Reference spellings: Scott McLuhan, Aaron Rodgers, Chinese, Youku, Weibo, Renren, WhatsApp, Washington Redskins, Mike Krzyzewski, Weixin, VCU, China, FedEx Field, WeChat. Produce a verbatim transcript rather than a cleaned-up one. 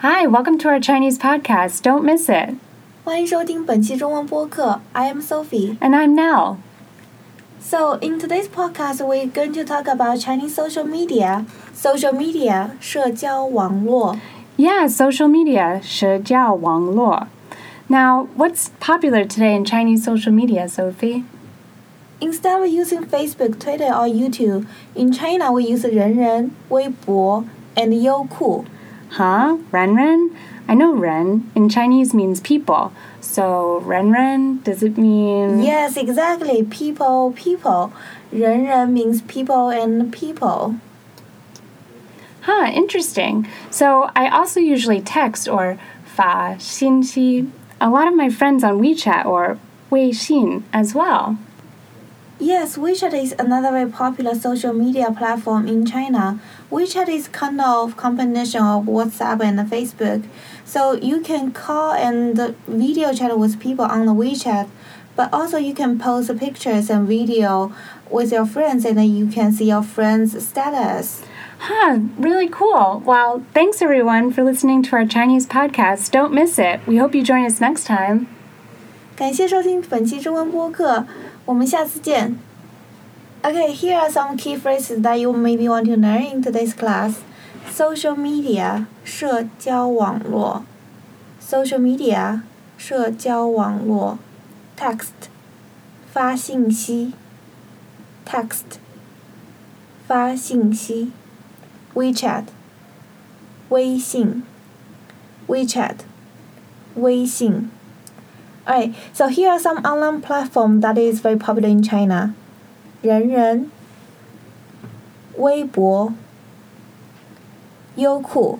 Hi, welcome to our Chinese podcast. Don't miss it. 欢迎收听本期中文播客. I am Sophie. And I'm Nell. So, in today's podcast, we're going to talk about Chinese social media. Social media, 社交网络. Yeah, social media, 社交网络. Now, what's popular today in Chinese social media, Sophie? Instead of using Facebook, Twitter, or YouTube, in China we use Renren, Weibo, and Youku. Huh? Renren? I know Ren in Chinese means people. So Renren, does it mean... Yes, exactly. People, people. Renren means people and people. Huh, interesting. So I also usually text or 发信息. A lot of my friends on WeChat or Weixin as well. Yes, WeChat is another very popular social media platform in China. WeChat is kind of combination of WhatsApp and Facebook. So you can call and video chat with people on the WeChat, but also you can post pictures and video with your friends and then you can see your friends' status. Huh, really cool. Well, thanks everyone for listening to our Chinese podcast. Don't miss it. We hope you join us next time. 感谢收听本期中文播客。 Okay, here are some key phrases that you maybe want to learn in today's class. Social media, 社交网络. Social media, 社交网络. Text, 发信息. Text, 发信息. WeChat, 微信. WeChat, 微信. Alright, so here are some online platforms that is very popular in China. Renren, Weibo, Youku.